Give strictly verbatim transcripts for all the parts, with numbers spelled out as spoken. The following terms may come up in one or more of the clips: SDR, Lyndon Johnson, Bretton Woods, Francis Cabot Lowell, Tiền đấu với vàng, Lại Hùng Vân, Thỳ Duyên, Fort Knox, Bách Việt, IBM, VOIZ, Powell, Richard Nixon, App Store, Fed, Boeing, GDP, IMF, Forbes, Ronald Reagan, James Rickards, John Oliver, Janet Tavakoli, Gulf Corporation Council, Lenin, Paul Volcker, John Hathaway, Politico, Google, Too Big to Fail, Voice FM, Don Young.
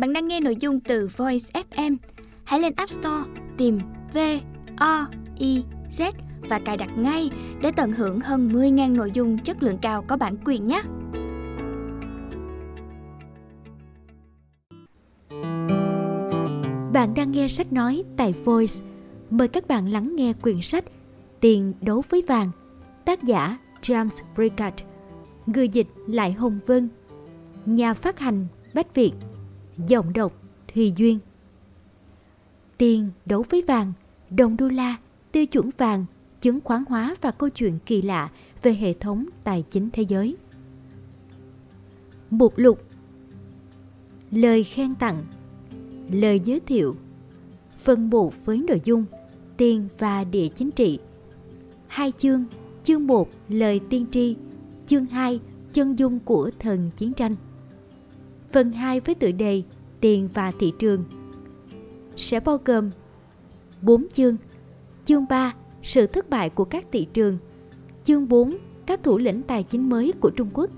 Bạn đang nghe nội dung từ Voice ép em. Hãy lên App Store tìm V O I Z và cài đặt ngay để tận hưởng hơn mười nghìn nội dung chất lượng cao có bản quyền nhé. Bạn đang nghe sách nói tại Voice. Mời các bạn lắng nghe quyển sách Tiền đấu với vàng, tác giả James Rickards, người dịch Lại Hùng Vân, nhà phát hành Bách Việt, giọng đọc Thỳ Duyên. Tiền đấu với vàng, đồng đô la, tiêu chuẩn vàng, chứng khoán hóa và câu chuyện kỳ lạ về hệ thống tài chính thế giới. Mục lục: lời khen tặng, lời giới thiệu, phân bổ với nội dung tiền và địa chính trị. Hai chương, chương một lời tiên tri, chương hai chân dung của thần chiến tranh. Phần hai với tựa đề tiền và thị trường sẽ bao gồm bốn chương. Chương ba sự thất bại của các thị trường. Chương bốn các thủ lĩnh tài chính mới của Trung Quốc.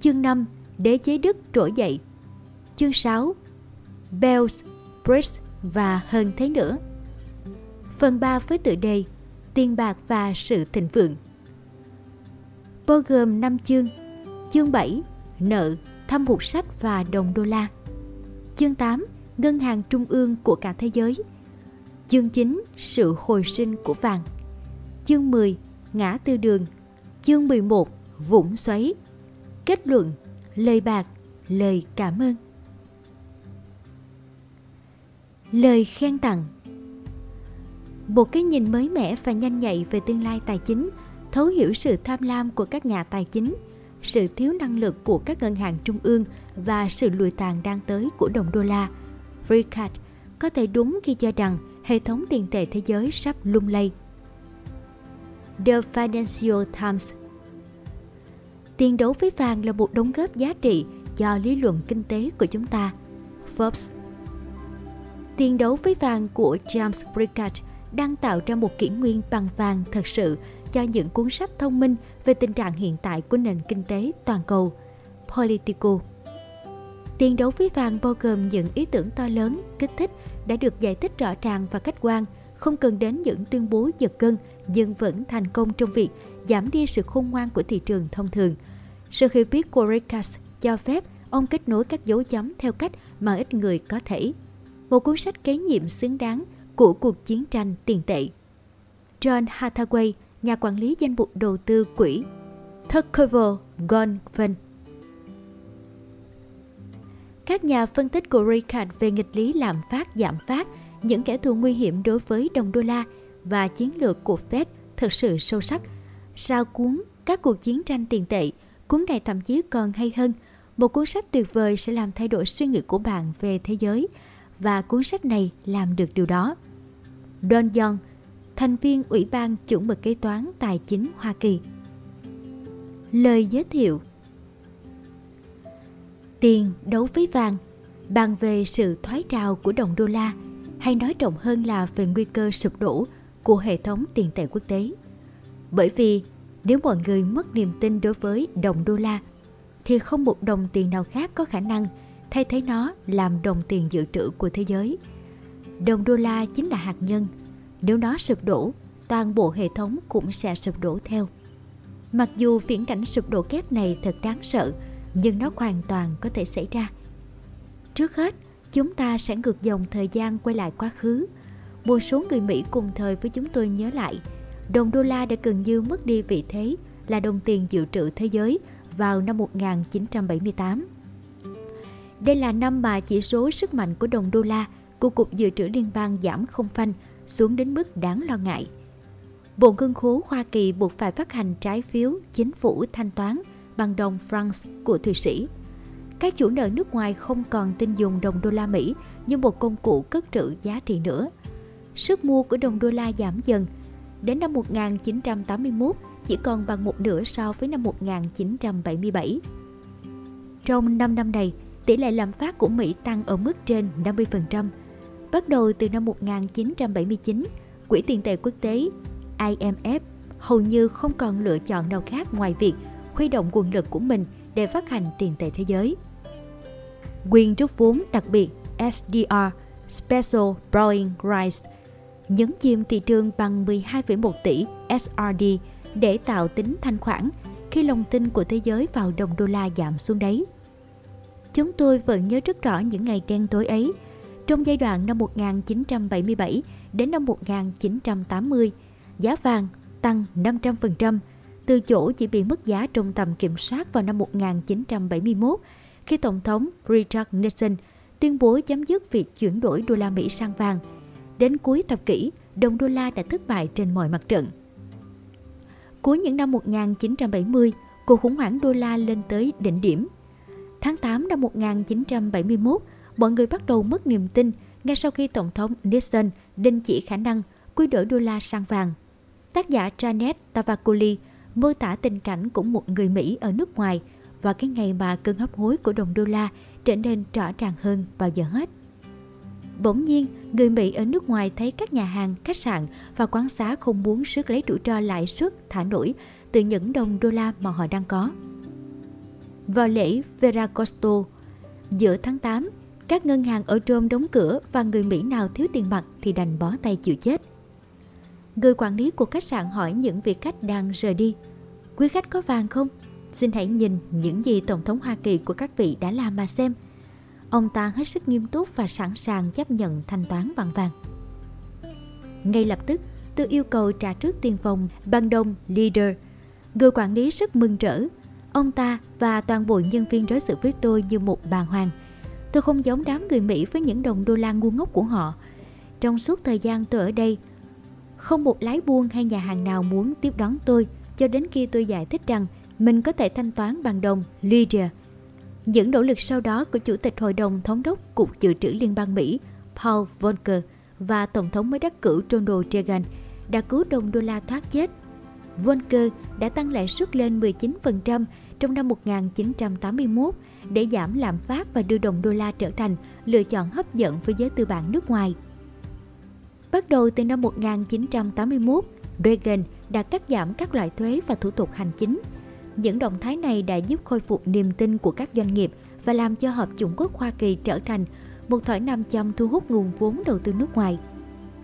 Chương năm đế chế Đức trỗi dậy. Chương sáu Bells, Brits và hơn thế nữa. Phần ba với tựa đề tiền bạc và sự thịnh vượng bao gồm năm chương. Chương bảy nợ, thâm hụt sách và đồng đô la. Chương tám ngân hàng trung ương của cả thế giới. Chương chín sự hồi sinh của vàng. Chương mười ngã tư đường. Chương mười một vũng xoáy. Kết luận lời bạc, lời cảm ơn. Lời khen tặng. Một cái nhìn mới mẻ và nhanh nhạy về tương lai tài chính, thấu hiểu sự tham lam của các nhà tài chính, sự thiếu năng lực của các ngân hàng trung ương và sự lùi tàn đang tới của đồng đô la. Rickards có thể đúng khi cho rằng hệ thống tiền tệ thế giới sắp lung lay. The Financial Times. Tiền đấu với vàng là một đóng góp giá trị cho lý luận kinh tế của chúng ta. Forbes. Tiền đấu với vàng của James Rickards đang tạo ra một kỷ nguyên bằng vàng thật sự cho những cuốn sách thông minh về tình trạng hiện tại của nền kinh tế toàn cầu. Politico. Tiền đấu với vàng bao gồm những ý tưởng to lớn, kích thích đã được giải thích rõ ràng và khách quan, không cần đến những tuyên bố giật gân nhưng vẫn thành công trong việc giảm đi sự khôn ngoan của thị trường thông thường. Sự hiểu biết của Rickards cho phép ông kết nối các dấu chấm theo cách mà ít người có thể. Một cuốn sách kế nhiệm xứng đáng của cuộc chiến tranh tiền tệ. John Hathaway, nhà quản lý danh mục đầu tư quỹ Gulf Corporation. Các nhà phân tích của Rickards về nghịch lý lạm phát giảm phát, những kẻ thù nguy hiểm đối với đồng đô la và chiến lược của Fed thật sự sâu sắc. Sau cuốn Các cuộc chiến tranh tiền tệ, cuốn này thậm chí còn hay hơn. Một cuốn sách tuyệt vời sẽ làm thay đổi suy nghĩ của bạn về thế giới, và cuốn sách này làm được điều đó. Don Young, thành viên Ủy ban Chủ mực Kế toán Tài chính Hoa Kỳ. Lời giới thiệu. Tiền đấu với vàng bàn về sự thoái trào của đồng đô la, hay nói rộng hơn là về nguy cơ sụp đổ của hệ thống tiền tệ quốc tế. Bởi vì nếu mọi người mất niềm tin đối với đồng đô la thì không một đồng tiền nào khác có khả năng thay thế nó làm đồng tiền dự trữ của thế giới. Đồng đô la chính là hạt nhân. Nếu nó sụp đổ, toàn bộ hệ thống cũng sẽ sụp đổ theo. Mặc dù viễn cảnh sụp đổ kép này thật đáng sợ, nhưng nó hoàn toàn có thể xảy ra. Trước hết, chúng ta sẽ ngược dòng thời gian quay lại quá khứ. Một số người Mỹ cùng thời với chúng tôi nhớ lại, đồng đô la đã gần như mất đi vị thế là đồng tiền dự trữ thế giới vào năm một nghìn chín trăm bảy mươi tám. Đây là năm mà chỉ số sức mạnh của đồng đô la của Cục Dự trữ Liên bang giảm không phanh xuống đến mức đáng lo ngại. Bộ Ngân khố Hoa Kỳ buộc phải phát hành trái phiếu chính phủ thanh toán bằng đồng franc của Thụy Sĩ. Các chủ nợ nước ngoài không còn tin dùng đồng đô la Mỹ như một công cụ cất trữ giá trị nữa. Sức mua của đồng đô la giảm dần, đến năm một nghìn chín trăm tám mươi mốt chỉ còn bằng một nửa so với năm một nghìn chín trăm bảy mươi bảy. Trong năm năm này, tỷ lệ lạm phát của Mỹ tăng ở mức trên năm mươi phần trăm. Bắt đầu từ năm một nghìn chín trăm bảy mươi chín, Quỹ tiền tệ quốc tế I M F hầu như không còn lựa chọn nào khác ngoài việc huy động nguồn lực của mình để phát hành tiền tệ thế giới. quyền rút vốn đặc biệt S D R (Special Borrowing Rights), nhấn chìm thị trường bằng mười hai phẩy một tỷ S R D để tạo tính thanh khoản khi lòng tin của thế giới vào đồng đô la giảm xuống đáy. Chúng tôi vẫn nhớ rất rõ những ngày đen tối ấy. Trong giai đoạn năm một nghìn chín trăm bảy mươi bảy đến năm một nghìn chín trăm tám mươi, giá vàng tăng năm trăm phần trăm, từ chỗ chỉ bị mất giá trong tầm kiểm soát vào năm một nghìn chín trăm bảy mươi mốt khi Tổng thống Richard Nixon tuyên bố chấm dứt việc chuyển đổi đô la Mỹ sang vàng. Đến cuối thập kỷ, đồng đô la đã thất bại trên mọi mặt trận. Cuối những năm một nghìn chín trăm bảy mươi, cuộc khủng hoảng đô la lên tới đỉnh điểm. Tháng tám năm một nghìn chín trăm bảy mươi mốt, mọi người bắt đầu mất niềm tin ngay sau khi Tổng thống Nixon đình chỉ khả năng quy đổi đô la sang vàng. Tác giả Janet Tavakoli mô tả tình cảnh của một người Mỹ ở nước ngoài và cái ngày mà cơn hấp hối của đồng đô la trở nên rõ ràng hơn bao giờ hết. Bỗng nhiên, người Mỹ ở nước ngoài thấy các nhà hàng, khách sạn và quán xá không muốn rước lấy rủi ro lãi suất thả nổi từ những đồng đô la mà họ đang có. Vào lễ Veracosto, giữa tháng tám, các ngân hàng ở Rome đóng cửa và người Mỹ nào thiếu tiền mặt thì đành bó tay chịu chết. Người quản lý của khách sạn hỏi những vị khách đang rời đi: "Quý khách có vàng không? Xin hãy nhìn những gì Tổng thống Hoa Kỳ của các vị đã làm mà xem." Ông ta hết sức nghiêm túc và sẵn sàng chấp nhận thanh toán bằng vàng. Ngay lập tức, tôi yêu cầu trả trước tiền phòng bằng đồng Leader. Người quản lý rất mừng rỡ. Ông ta và toàn bộ nhân viên đối xử với tôi như một bà hoàng. Tôi không giống đám người Mỹ với những đồng đô la ngu ngốc của họ. Trong suốt thời gian tôi ở đây, không một lái buôn hay nhà hàng nào muốn tiếp đón tôi cho đến khi tôi giải thích rằng mình có thể thanh toán bằng đồng Leader. Những nỗ lực sau đó của Chủ tịch Hội đồng Thống đốc Cục Dự trữ Liên bang Mỹ Paul Volcker và Tổng thống mới đắc cử Ronald Reagan đã cứu đồng đô la thoát chết. Volcker đã tăng lãi suất lên mười chín phần trăm trong năm một nghìn chín trăm tám mươi mốt để giảm lạm phát và đưa đồng đô la trở thành lựa chọn hấp dẫn với giới tư bản nước ngoài. Bắt đầu từ năm một nghìn chín trăm tám mươi mốt, Reagan đã cắt giảm các loại thuế và thủ tục hành chính. Những động thái này đã giúp khôi phục niềm tin của các doanh nghiệp và làm cho Hợp chủng quốc Hoa Kỳ trở thành một thỏi nam châm thu hút nguồn vốn đầu tư nước ngoài.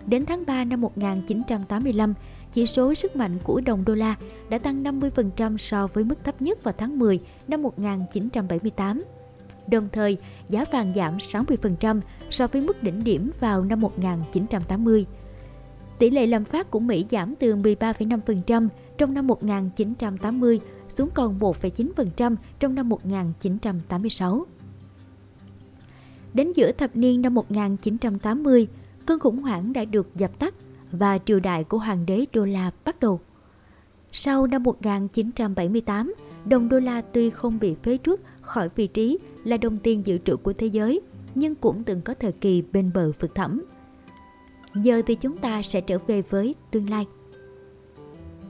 Đến tháng ba năm một nghìn chín trăm tám mươi lăm, chỉ số sức mạnh của đồng đô la đã tăng năm mươi phần trăm so với mức thấp nhất vào tháng mười năm một nghìn chín trăm bảy mươi tám. Đồng thời, giá vàng giảm sáu mươi phần trăm so với mức đỉnh điểm vào năm một nghìn chín trăm tám mươi. Tỷ lệ lạm phát của Mỹ giảm từ mười ba phẩy năm phần trăm trong năm một nghìn chín trăm tám mươi xuống còn một phẩy chín phần trăm trong năm một nghìn chín trăm tám mươi sáu. Đến giữa thập niên năm một nghìn chín trăm tám mươi, cơn khủng hoảng đã được dập tắt và triều đại của hoàng đế đô la bắt đầu. Sau năm một nghìn chín trăm bảy mươi tám, đồng đô la tuy không bị phế truất khỏi vị trí là đồng tiền dự trữ của thế giới, nhưng cũng từng có thời kỳ bên bờ vực thẳm. Giờ thì chúng ta sẽ trở về với tương lai.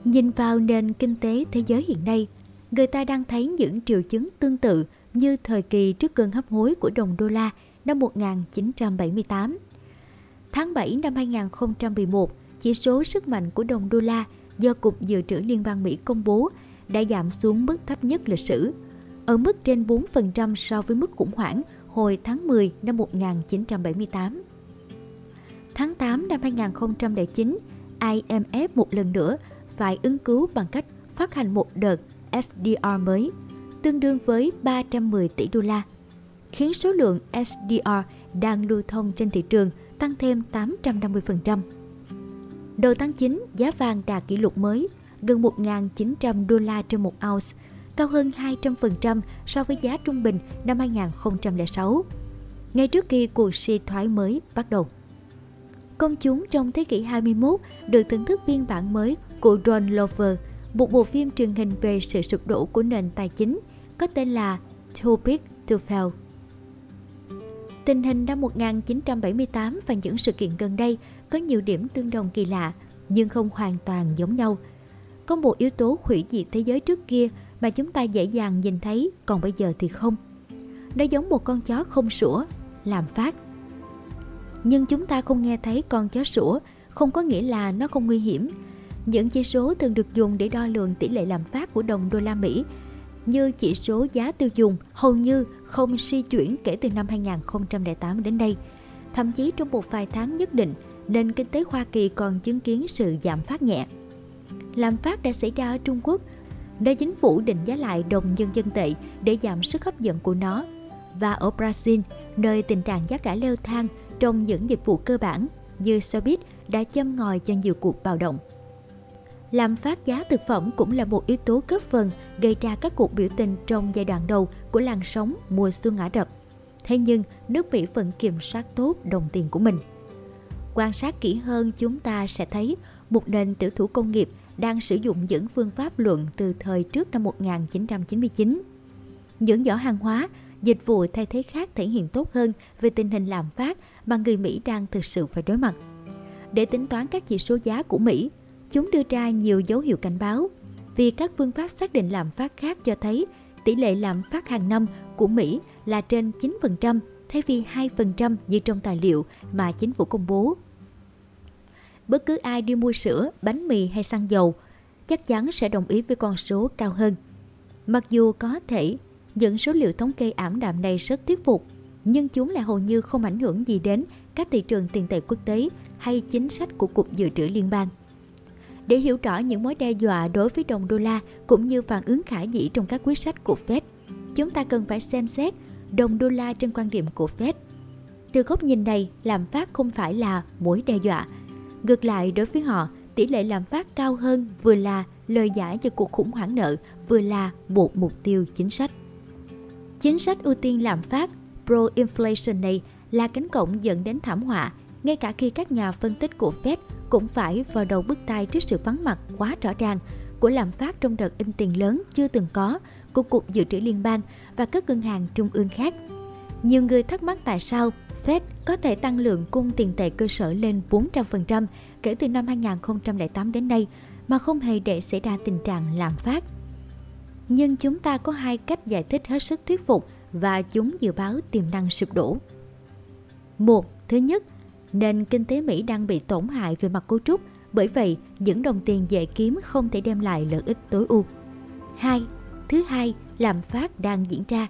Nhìn vào nền kinh tế thế giới hiện nay, người ta đang thấy những triệu chứng tương tự như thời kỳ trước cơn hấp hối của đồng đô la năm một nghìn chín trăm bảy mươi tám. Tháng bảy năm hai nghìn không trăm mười một, chỉ số sức mạnh của đồng đô la do Cục Dự trữ Liên bang Mỹ công bố đã giảm xuống mức thấp nhất lịch sử, ở mức trên bốn phần trăm so với mức khủng hoảng hồi tháng mười năm một nghìn chín trăm bảy mươi tám. Tháng tám năm hai nghìn không trăm lẻ chín, I M F một lần nữa phải ứng cứu bằng cách phát hành một đợt S D R mới, tương đương với ba trăm mười tỷ đô la, khiến số lượng S D R đang lưu thông trên thị trường tăng thêm tám trăm năm mươi phần trăm. Đầu tháng chín, giá vàng đạt kỷ lục mới, gần một nghìn chín trăm đô la trên một ounce, cao hơn hai trăm phần trăm so với giá trung bình năm hai nghìn không trăm lẻ sáu, ngay trước khi cuộc suy thoái mới bắt đầu. Công chúng trong thế kỷ hai mươi mốt được thưởng thức phiên bản mới của John Oliver, một bộ phim truyền hình về sự sụp đổ của nền tài chính, có tên là Too Big to Fail. Tình hình năm một nghìn chín trăm bảy mươi tám và những sự kiện gần đây có nhiều điểm tương đồng kỳ lạ, nhưng không hoàn toàn giống nhau. Có một yếu tố hủy diệt thế giới trước kia mà chúng ta dễ dàng nhìn thấy, còn bây giờ thì không. Nó giống một con chó không sủa, lạm phát. Nhưng chúng ta không nghe thấy con chó sủa, không có nghĩa là nó không nguy hiểm. Những chỉ số thường được dùng để đo lường tỷ lệ lạm phát của đồng đô la Mỹ như chỉ số giá tiêu dùng hầu như không suy chuyển kể từ năm hai nghìn không trăm lẻ tám đến đây. Thậm chí trong một vài tháng nhất định, nền kinh tế Hoa Kỳ còn chứng kiến sự giảm phát nhẹ. Lạm phát đã xảy ra ở Trung Quốc, nơi chính phủ định giá lại đồng nhân dân tệ để giảm sức hấp dẫn của nó, và ở Brazil, nơi tình trạng giá cả leo thang trong những dịch vụ cơ bản như xe buýt đã châm ngòi cho nhiều cuộc bạo động. Lạm phát giá thực phẩm cũng là một yếu tố góp phần gây ra các cuộc biểu tình trong giai đoạn đầu của làn sóng mùa xuân Ả Rập. Thế nhưng, nước Mỹ vẫn kiểm soát tốt đồng tiền của mình. Quan sát kỹ hơn, chúng ta sẽ thấy một nền tiểu thủ công nghiệp đang sử dụng những phương pháp luận từ thời trước năm một nghìn chín trăm chín mươi chín. Những giỏ hàng hóa, dịch vụ thay thế khác thể hiện tốt hơn về tình hình lạm phát mà người Mỹ đang thực sự phải đối mặt. Để tính toán các chỉ số giá của Mỹ, chúng đưa ra nhiều dấu hiệu cảnh báo, vì các phương pháp xác định lạm phát khác cho thấy tỷ lệ lạm phát hàng năm của Mỹ là trên chín phần trăm thay vì hai phần trăm như trong tài liệu mà chính phủ công bố. Bất cứ ai đi mua sữa, bánh mì hay xăng dầu chắc chắn sẽ đồng ý với con số cao hơn. Mặc dù có thể những số liệu thống kê ảm đạm này rất thuyết phục, nhưng chúng lại hầu như không ảnh hưởng gì đến các thị trường tiền tệ quốc tế hay chính sách của Cục Dự trữ Liên bang. Để hiểu rõ những mối đe dọa đối với đồng đô la cũng như phản ứng khả dĩ trong các quyết sách của Fed, chúng ta cần phải xem xét đồng đô la trên quan điểm của Fed. Từ góc nhìn này, lạm phát không phải là mối đe dọa. Ngược lại, đối với họ, tỷ lệ lạm phát cao hơn vừa là lời giải cho cuộc khủng hoảng nợ, vừa là một mục tiêu chính sách. Chính sách ưu tiên lạm phát pro-inflation này là cánh cổng dẫn đến thảm họa, ngay cả khi các nhà phân tích của Fed cũng phải vào đầu bứt tai trước sự vắng mặt quá rõ ràng của lạm phát trong đợt in tiền lớn chưa từng có của Cục Dự trữ Liên bang và các ngân hàng trung ương khác. Nhiều người thắc mắc tại sao Fed có thể tăng lượng cung tiền tệ cơ sở lên bốn trăm phần trăm kể từ năm hai nghìn không trăm lẻ tám đến nay mà không hề để xảy ra tình trạng lạm phát. Nhưng chúng ta có hai cách giải thích hết sức thuyết phục và chúng dự báo tiềm năng sụp đổ. Một, thứ nhất, nền kinh tế Mỹ đang bị tổn hại về mặt cấu trúc, bởi vậy những đồng tiền dễ kiếm không thể đem lại lợi ích tối ưu. Hai, thứ hai, lạm phát đang diễn ra.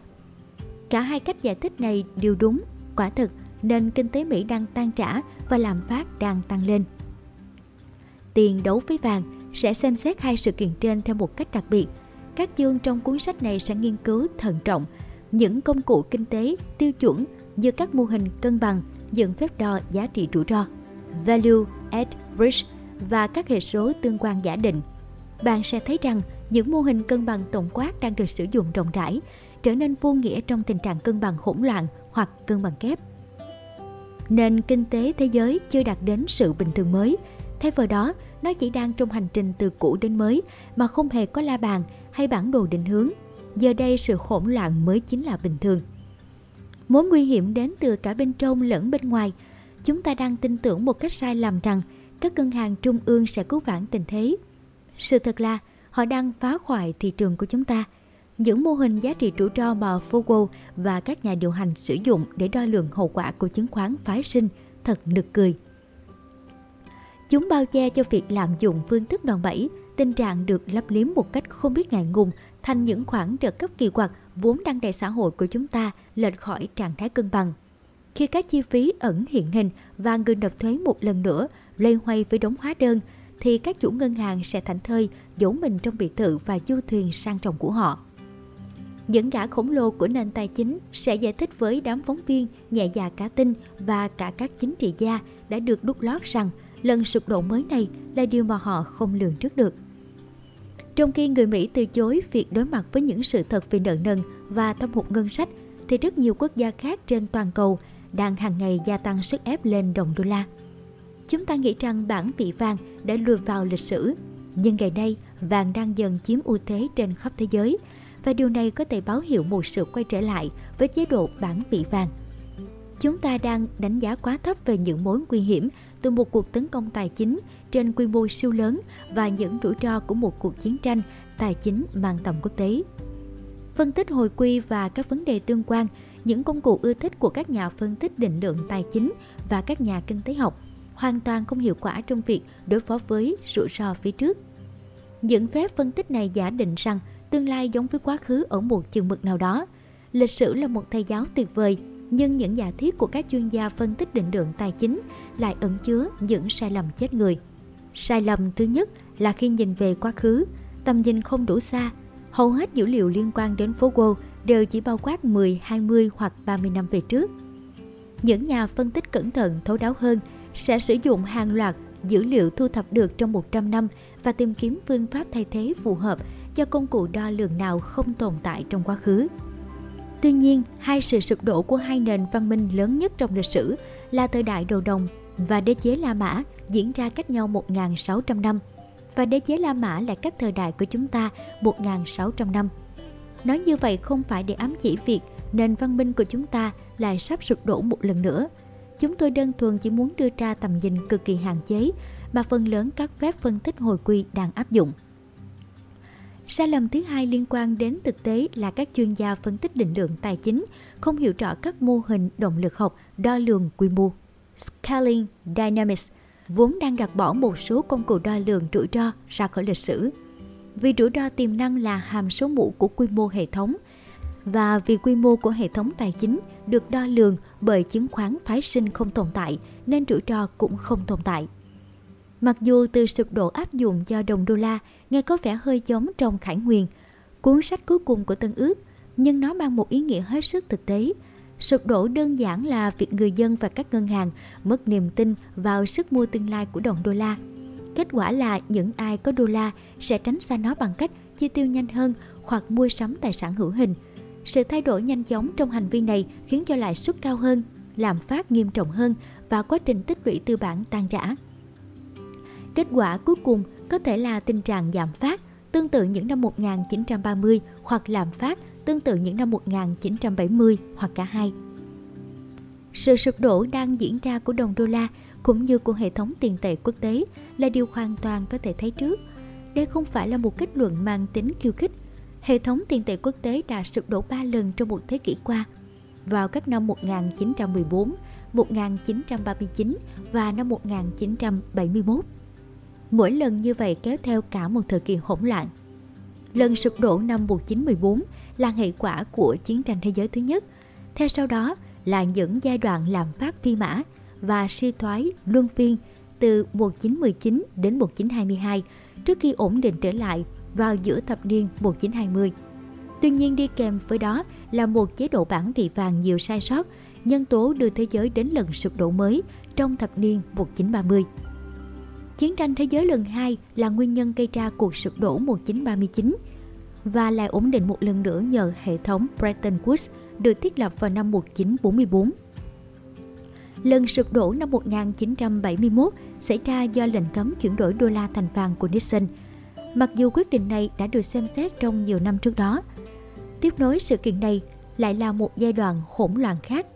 Cả hai cách giải thích này đều đúng, quả thực nền kinh tế Mỹ đang tan rã và lạm phát đang tăng lên. Tiền đấu với vàng sẽ xem xét hai sự kiện trên theo một cách đặc biệt. Các chương trong cuốn sách này sẽ nghiên cứu thận trọng những công cụ kinh tế tiêu chuẩn như các mô hình cân bằng, dựng phép đo giá trị rủi ro, value at risk và các hệ số tương quan giả định. Bạn sẽ thấy rằng những mô hình cân bằng tổng quát đang được sử dụng rộng rãi, trở nên vô nghĩa trong tình trạng cân bằng hỗn loạn hoặc cân bằng kép. Nền kinh tế thế giới chưa đạt đến sự bình thường mới, thay vào đó, nó chỉ đang trong hành trình từ cũ đến mới mà không hề có la bàn hay bản đồ định hướng. Giờ đây sự hỗn loạn mới chính là bình thường. Mối nguy hiểm đến từ cả bên trong lẫn bên ngoài. Chúng ta đang tin tưởng một cách sai lầm rằng các ngân hàng trung ương sẽ cứu vãn tình thế. Sự thật là họ đang phá hoại thị trường của chúng ta. Những mô hình giá trị rủi ro mà Powell và các nhà điều hành sử dụng để đo lường hậu quả của chứng khoán phái sinh thật nực cười. Chúng bao che cho việc lạm dụng phương thức đòn bẩy, tình trạng được lấp liếm một cách không biết ngại ngùng thành những khoản trợ cấp kỳ quặc vốn đang đẩy xã hội của chúng ta lệch khỏi trạng thái cân bằng. Khi các chi phí ẩn hiện hình và người nộp thuế một lần nữa loay hoay với đống hóa đơn, thì các chủ ngân hàng sẽ thảnh thơi giấu mình trong biệt thự và du thuyền sang trọng của họ. Những gã khổng lồ của nền tài chính sẽ giải thích với đám phóng viên nhẹ dạ cả tin và cả các chính trị gia đã được đút lót rằng lần sụp đổ mới này là điều mà họ không lường trước được. Trong khi người Mỹ từ chối việc đối mặt với những sự thật về nợ nần và thâm hụt ngân sách, thì rất nhiều quốc gia khác trên toàn cầu đang hàng ngày gia tăng sức ép lên đồng đô la. Chúng ta nghĩ rằng bản vị vàng đã lùi vào lịch sử, nhưng ngày nay vàng đang dần chiếm ưu thế trên khắp thế giới, và điều này có thể báo hiệu một sự quay trở lại với chế độ bản vị vàng. Chúng ta đang đánh giá quá thấp về những mối nguy hiểm từ một cuộc tấn công tài chính trên quy mô siêu lớn và những rủi ro của một cuộc chiến tranh tài chính mang tầm quốc tế. Phân tích hồi quy và các vấn đề tương quan, những công cụ ưa thích của các nhà phân tích định lượng tài chính và các nhà kinh tế học, hoàn toàn không hiệu quả trong việc đối phó với rủi ro phía trước. Những phép phân tích này giả định rằng tương lai giống với quá khứ ở một chừng mực nào đó. Lịch sử là một thầy giáo tuyệt vời, nhưng những giả thiết của các chuyên gia phân tích định lượng tài chính lại ẩn chứa những sai lầm chết người. Sai lầm thứ nhất là khi nhìn về quá khứ, tầm nhìn không đủ xa. Hầu hết dữ liệu liên quan đến phố Wall đều chỉ bao quát mười, hai mươi hoặc ba mươi năm về trước. Những nhà phân tích cẩn thận, thấu đáo hơn sẽ sử dụng hàng loạt dữ liệu thu thập được trong một trăm năm và tìm kiếm phương pháp thay thế phù hợp cho công cụ đo lường nào không tồn tại trong quá khứ. Tuy nhiên, hai sự sụp đổ của hai nền văn minh lớn nhất trong lịch sử là thời đại đồ đồng và đế chế La Mã diễn ra cách nhau một nghìn sáu trăm năm, và đế chế La Mã là cách thời đại của chúng ta một nghìn sáu trăm năm. Nói như vậy không phải để ám chỉ việc nền văn minh của chúng ta lại sắp sụp đổ một lần nữa. Chúng tôi đơn thuần chỉ muốn đưa ra tầm nhìn cực kỳ hạn chế mà phần lớn các phép phân tích hồi quy đang áp dụng. Sai lầm thứ hai liên quan đến thực tế là các chuyên gia phân tích định lượng tài chính không hiểu rõ các mô hình động lực học đo lường quy mô. Scaling Dynamics vốn đang gạt bỏ một số công cụ đo lường rủi ro ra khỏi lịch sử. Vì rủi ro tiềm năng là hàm số mũ của quy mô hệ thống, và vì quy mô của hệ thống tài chính được đo lường bởi chứng khoán phái sinh không tồn tại, nên rủi ro cũng không tồn tại. Mặc dù từ sụp đổ áp dụng do đồng đô la nghe có vẻ hơi giống trong Khải Huyền, cuốn sách cuối cùng của Tân Ước, nhưng nó mang một ý nghĩa hết sức thực tế. Sụp đổ đơn giản là việc người dân và các ngân hàng mất niềm tin vào sức mua tương lai của đồng đô la. Kết quả là những ai có đô la sẽ tránh xa nó bằng cách chi tiêu nhanh hơn hoặc mua sắm tài sản hữu hình. Sự thay đổi nhanh chóng trong hành vi này khiến cho lãi suất cao hơn, lạm phát nghiêm trọng hơn và quá trình tích lũy tư bản tan rã. Kết quả cuối cùng có thể là tình trạng giảm phát tương tự những năm một nghìn chín trăm ba mươi hoặc lạm phát tương tự những năm một nghìn chín trăm bảy mươi hoặc cả hai. Sự sụp đổ đang diễn ra của đồng đô la cũng như của hệ thống tiền tệ quốc tế là điều hoàn toàn có thể thấy trước. Đây không phải là một kết luận mang tính khiêu khích. Hệ thống tiền tệ quốc tế đã sụp đổ ba lần trong một thế kỷ qua, vào các năm một nghìn chín trăm mười bốn, một nghìn chín trăm ba mươi chín và năm một nghìn chín trăm bảy mươi mốt. Mỗi lần như vậy kéo theo cả một thời kỳ hỗn loạn. Lần sụp đổ năm một nghìn chín trăm mười bốn là hệ quả của chiến tranh thế giới thứ nhất. Theo sau đó là những giai đoạn lạm phát phi mã và suy thoái luân phiên từ một nghìn chín trăm mười chín đến một nghìn chín trăm hai mươi hai, trước khi ổn định trở lại vào giữa thập niên một nghìn chín trăm hai mươi. Tuy nhiên đi kèm với đó là một chế độ bản vị vàng nhiều sai sót, nhân tố đưa thế giới đến lần sụp đổ mới trong thập niên một nghìn chín trăm ba mươi. Chiến tranh thế giới lần hai là nguyên nhân gây ra cuộc sụp đổ một nghìn chín trăm ba mươi chín và lại ổn định một lần nữa nhờ hệ thống Bretton Woods được thiết lập vào năm một nghìn chín trăm bốn mươi bốn. Lần sụp đổ năm một nghìn chín trăm bảy mươi mốt xảy ra do lệnh cấm chuyển đổi đô la thành vàng của Nixon, mặc dù quyết định này đã được xem xét trong nhiều năm trước đó. Tiếp nối sự kiện này lại là một giai đoạn hỗn loạn khác,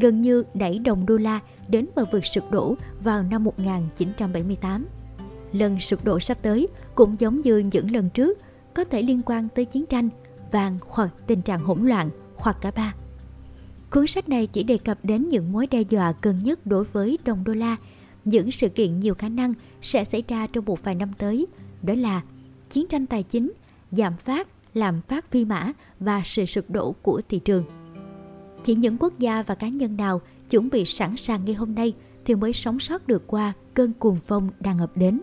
gần như đẩy đồng đô la đến bờ vực sụp đổ vào năm một nghìn chín trăm bảy mươi tám. Lần sụp đổ sắp tới cũng giống như những lần trước, có thể liên quan tới chiến tranh, vàng hoặc tình trạng hỗn loạn, hoặc cả ba. Cuốn sách này chỉ đề cập đến những mối đe dọa gần nhất đối với đồng đô la, những sự kiện nhiều khả năng sẽ xảy ra trong một vài năm tới, đó là chiến tranh tài chính, giảm phát, lạm phát phi mã và sự sụp đổ của thị trường. Chỉ những quốc gia và cá nhân nào chuẩn bị sẵn sàng ngay hôm nay thì mới sống sót được qua cơn cuồng phong đang ập đến.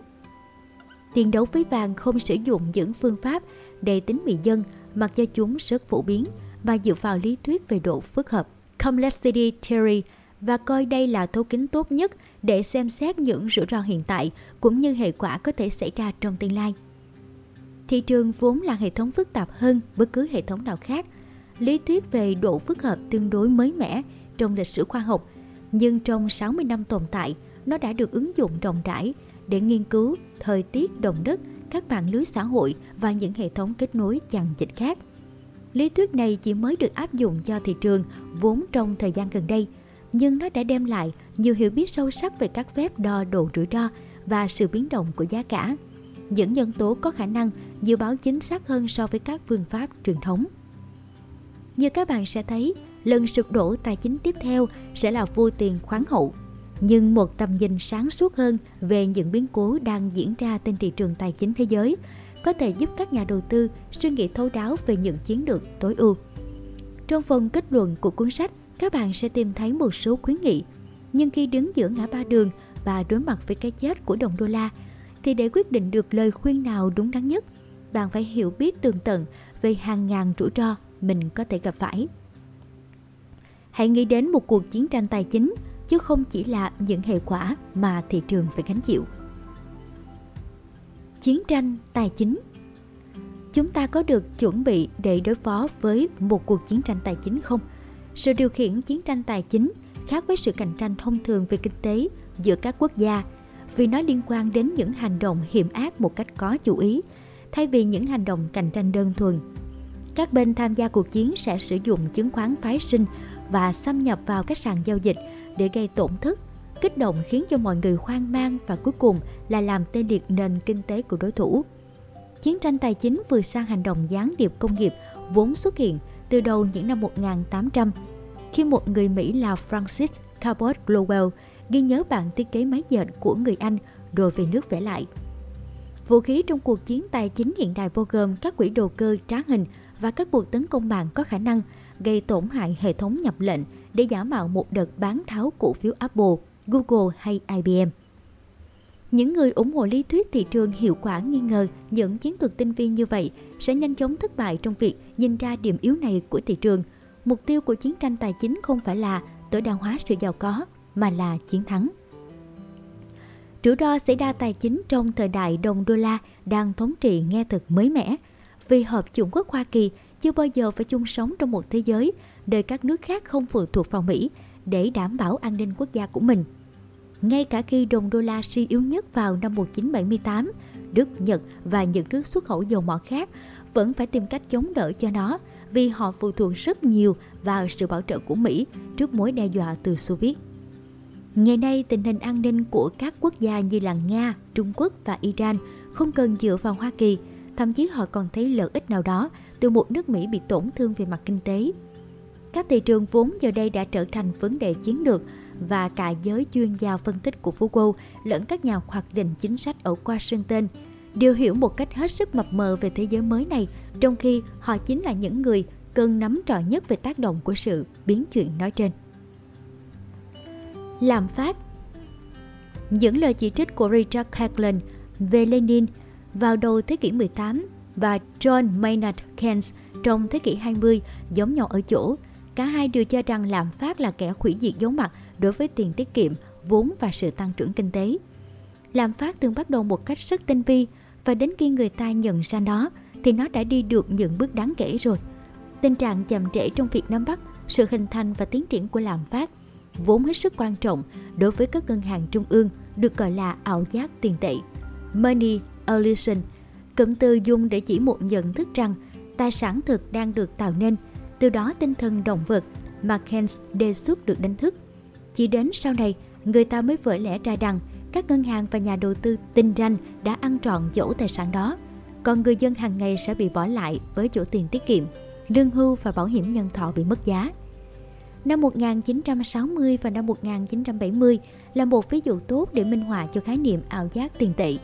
Tiền đấu với vàng không sử dụng những phương pháp đầy tính mị dân mặc cho chúng rất phổ biến, mà dựa vào lý thuyết về độ phức hợp Complexity Theory và coi đây là thấu kính tốt nhất để xem xét những rủi ro hiện tại cũng như hệ quả có thể xảy ra trong tương lai. Thị trường vốn là hệ thống phức tạp hơn bất cứ hệ thống nào khác. Lý thuyết về độ phức hợp tương đối mới mẻ trong lịch sử khoa học, nhưng trong sáu mươi năm tồn tại, nó đã được ứng dụng rộng rãi để nghiên cứu thời tiết, động đất, các mạng lưới xã hội và những hệ thống kết nối chằng chịt khác. Lý thuyết này chỉ mới được áp dụng cho thị trường vốn trong thời gian gần đây, nhưng nó đã đem lại nhiều hiểu biết sâu sắc về các phép đo độ rủi ro và sự biến động của giá cả, những nhân tố có khả năng dự báo chính xác hơn so với các phương pháp truyền thống. Như các bạn sẽ thấy, lần sụp đổ tài chính tiếp theo sẽ là vô tiền khoáng hậu, nhưng một tầm nhìn sáng suốt hơn về những biến cố đang diễn ra trên thị trường tài chính thế giới có thể giúp các nhà đầu tư suy nghĩ thấu đáo về những chiến lược tối ưu. Trong phần kết luận của cuốn sách, các bạn sẽ tìm thấy một số khuyến nghị. Nhưng khi đứng giữa ngã ba đường và đối mặt với cái chết của đồng đô la, thì để quyết định được lời khuyên nào đúng đắn nhất, bạn phải hiểu biết tường tận về hàng ngàn rủi ro mình có thể gặp phải. Hãy nghĩ đến một cuộc chiến tranh tài chính, chứ không chỉ là những hệ quả mà thị trường phải gánh chịu. Chiến tranh tài chính. Chúng ta có được chuẩn bị để đối phó với một cuộc chiến tranh tài chính không? Sự điều khiển chiến tranh tài chính khác với sự cạnh tranh thông thường về kinh tế giữa các quốc gia, vì nó liên quan đến những hành động hiểm ác một cách có chủ ý, thay vì những hành động cạnh tranh đơn thuần. Các bên tham gia cuộc chiến sẽ sử dụng chứng khoán phái sinh và xâm nhập vào các sàn giao dịch để gây tổn thất, kích động khiến cho mọi người hoang mang và cuối cùng là làm tê liệt nền kinh tế của đối thủ. Chiến tranh tài chính vừa sang hành động gián điệp công nghiệp vốn xuất hiện từ đầu những năm một nghìn tám trăm, khi một người Mỹ là Francis Cabot Lowell ghi nhớ bản thiết kế máy dệt của người Anh rồi về nước vẽ lại. Vũ khí trong cuộc chiến tài chính hiện đại bao gồm các quỹ đồ cơ trá hình và các cuộc tấn công mạng có khả năng gây tổn hại hệ thống nhập lệnh để giả mạo một đợt bán tháo cổ phiếu Apple, Google hay I B M. Những người ủng hộ lý thuyết thị trường hiệu quả nghi ngờ những chiến thuật tinh vi như vậy sẽ nhanh chóng thất bại trong việc nhìn ra điểm yếu này của thị trường. Mục tiêu của chiến tranh tài chính không phải là tối đa hóa sự giàu có, mà là chiến thắng. Rủi ro xảy ra tài chính trong thời đại đồng đô la đang thống trị nghe thật mới mẻ, vì Hợp chủng quốc Hoa Kỳ chưa bao giờ phải chung sống trong một thế giới nơi các nước khác không phụ thuộc vào Mỹ để đảm bảo an ninh quốc gia của mình. Ngay cả khi đồng đô la suy yếu nhất vào năm một nghìn chín trăm bảy mươi tám, Đức, Nhật và những nước xuất khẩu dầu mỏ khác vẫn phải tìm cách chống đỡ cho nó vì họ phụ thuộc rất nhiều vào sự bảo trợ của Mỹ trước mối đe dọa từ Xô Viết. Ngày nay, tình hình an ninh của các quốc gia như là Nga, Trung Quốc và Iran không cần dựa vào Hoa Kỳ, thậm chí họ còn thấy lợi ích nào đó từ một nước Mỹ bị tổn thương về mặt kinh tế. Các thị trường vốn giờ đây đã trở thành vấn đề chiến lược và cả giới chuyên gia phân tích của Phú Quốc lẫn các nhà hoạch định chính sách ở Washington đều hiểu một cách hết sức mập mờ về thế giới mới này, trong khi họ chính là những người cần nắm rõ nhất về tác động của sự biến chuyển nói trên. Lạm phát. Những lời chỉ trích của Richard Nixon về Lenin vào đầu thế kỷ mười tám và John Maynard Keynes trong thế kỷ hai mươi giống nhau ở chỗ, cả hai đều cho rằng lạm phát là kẻ hủy diệt giấu mặt đối với tiền tiết kiệm, vốn và sự tăng trưởng kinh tế. Lạm phát thường bắt đầu một cách rất tinh vi và đến khi người ta nhận ra nó thì nó đã đi được những bước đáng kể rồi. Tình trạng chậm trễ trong việc nắm bắt sự hình thành và tiến triển của lạm phát vốn hết sức quan trọng đối với các ngân hàng trung ương được gọi là ảo giác tiền tệ, money illusion, cụm từ dùng để chỉ một nhận thức rằng tài sản thực đang được tạo nên, từ đó tinh thần động vật mà Keynes đề xuất được đánh thức. Chỉ đến sau này, người ta mới vỡ lẽ ra rằng các ngân hàng và nhà đầu tư tinh ranh đã ăn trọn dỗ tài sản đó, còn người dân hàng ngày sẽ bị bỏ lại với chỗ tiền tiết kiệm, lương hưu và bảo hiểm nhân thọ bị mất giá. Năm một nghìn chín trăm sáu mươi và năm một nghìn chín trăm bảy mươi là một ví dụ tốt để minh họa cho khái niệm ảo giác tiền tệ.